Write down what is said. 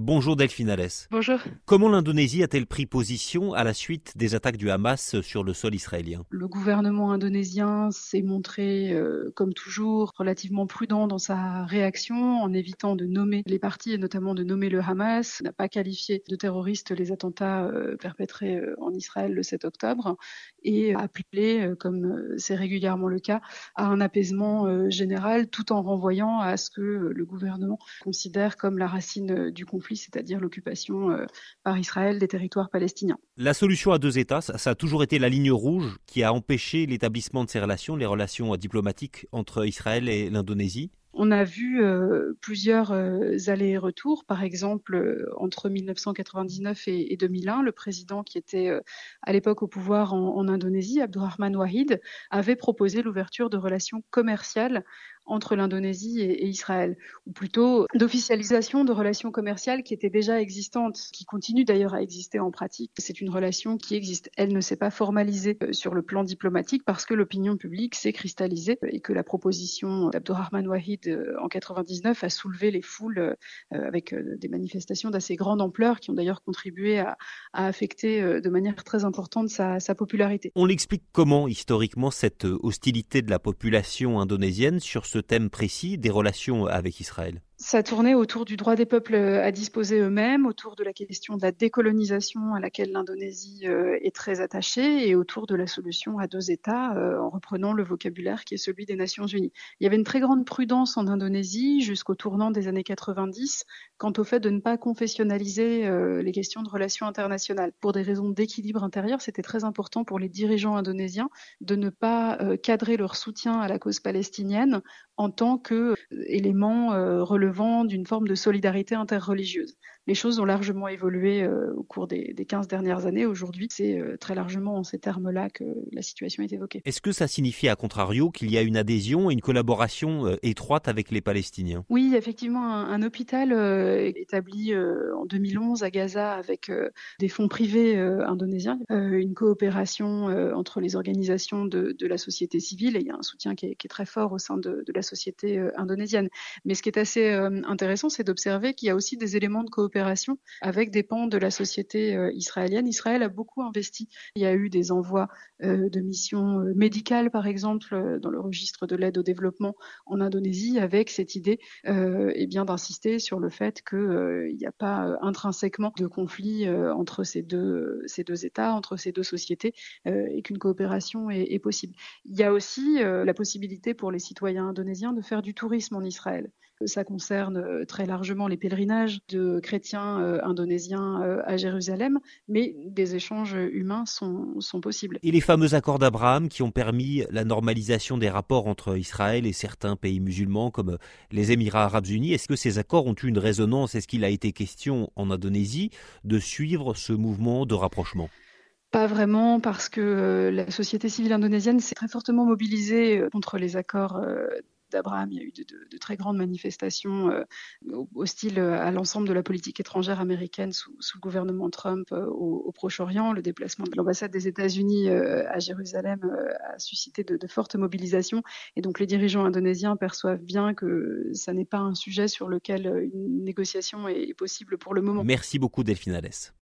Bonjour Delphine Hallès. Bonjour. Comment l'Indonésie a-t-elle pris position à la suite des attaques du Hamas sur le sol israélien? Le gouvernement indonésien s'est montré, comme toujours, relativement prudent dans sa réaction en évitant de nommer les partis et notamment de nommer le Hamas. Il n'a pas qualifié de terroristes les attentats perpétrés en Israël le 7 octobre et a appelé, comme c'est régulièrement le cas, à un apaisement général tout en renvoyant à ce que le gouvernement considère comme la racine du conflit, c'est-à-dire l'occupation par Israël des territoires palestiniens. La solution à deux États, ça a toujours été la ligne rouge qui a empêché l'établissement de ces relations, les relations diplomatiques entre Israël et l'Indonésie. On a vu plusieurs allers et retours. Par exemple, entre 1999 et 2001, le président qui était à l'époque au pouvoir en Indonésie, Abdurrahman Wahid, avait proposé l'ouverture de relations commerciales entre l'Indonésie et Israël, ou plutôt d'officialisation de relations commerciales qui étaient déjà existantes, qui continuent d'ailleurs à exister en pratique. C'est une relation qui existe. Elle ne s'est pas formalisée sur le plan diplomatique parce que l'opinion publique s'est cristallisée et que la proposition d'Abdurrahman Wahid en 1999 a soulevé les foules avec des manifestations d'assez grande ampleur qui ont d'ailleurs contribué à affecter de manière très importante sa popularité. On l'explique comment historiquement cette hostilité de la population indonésienne sur ce thème précis des relations avec Israël? Ça tournait autour du droit des peuples à disposer eux-mêmes, autour de la question de la décolonisation à laquelle l'Indonésie est très attachée et autour de la solution à deux États en reprenant le vocabulaire qui est celui des Nations Unies. Il y avait une très grande prudence en Indonésie jusqu'au tournant des années 90 quant au fait de ne pas confessionnaliser les questions de relations internationales. Pour des raisons d'équilibre intérieur, c'était très important pour les dirigeants indonésiens de ne pas cadrer leur soutien à la cause palestinienne en tant qu'élément relevant d'une forme de solidarité interreligieuse. Les choses ont largement évolué au cours des 15 dernières années. Aujourd'hui, c'est très largement en ces termes-là que la situation est évoquée. Est-ce que ça signifie, à contrario, qu'il y a une adhésion et une collaboration étroite avec les Palestiniens? Oui, effectivement, un hôpital établi en 2011 à Gaza avec des fonds privés indonésiens, une coopération entre les organisations de la société civile, et il y a un soutien qui est très fort au sein de la société indonésienne. Mais ce qui est assez intéressant, c'est d'observer qu'il y a aussi des éléments de coopération avec des pans de la société israélienne. Israël a beaucoup investi. Il y a eu des envois de missions médicales, par exemple, dans le registre de l'aide au développement en Indonésie, avec cette idée d'insister sur le fait qu'il n'y a pas intrinsèquement de conflit entre ces deux États, entre ces deux sociétés, et qu'une coopération est possible. Il y a aussi la possibilité pour les citoyens indonésiens de faire du tourisme en Israël. Ça concerne très largement les pèlerinages de chrétiens indonésiens à Jérusalem, mais des échanges humains sont possibles. Et les fameux accords d'Abraham qui ont permis la normalisation des rapports entre Israël et certains pays musulmans comme les Émirats Arabes Unis, est-ce que ces accords ont eu une résonance? Est-ce qu'il a été question en Indonésie de suivre ce mouvement de rapprochement? Pas vraiment, parce que la société civile indonésienne s'est très fortement mobilisée contre les accords d'Abraham. Il y a eu de très grandes manifestations hostiles à l'ensemble de la politique étrangère américaine sous le gouvernement Trump au Proche-Orient. Le déplacement de l'ambassade des États-Unis à Jérusalem a suscité de fortes mobilisations. Et donc les dirigeants indonésiens perçoivent bien que ça n'est pas un sujet sur lequel une négociation est possible pour le moment. Merci beaucoup Delphine Hallès.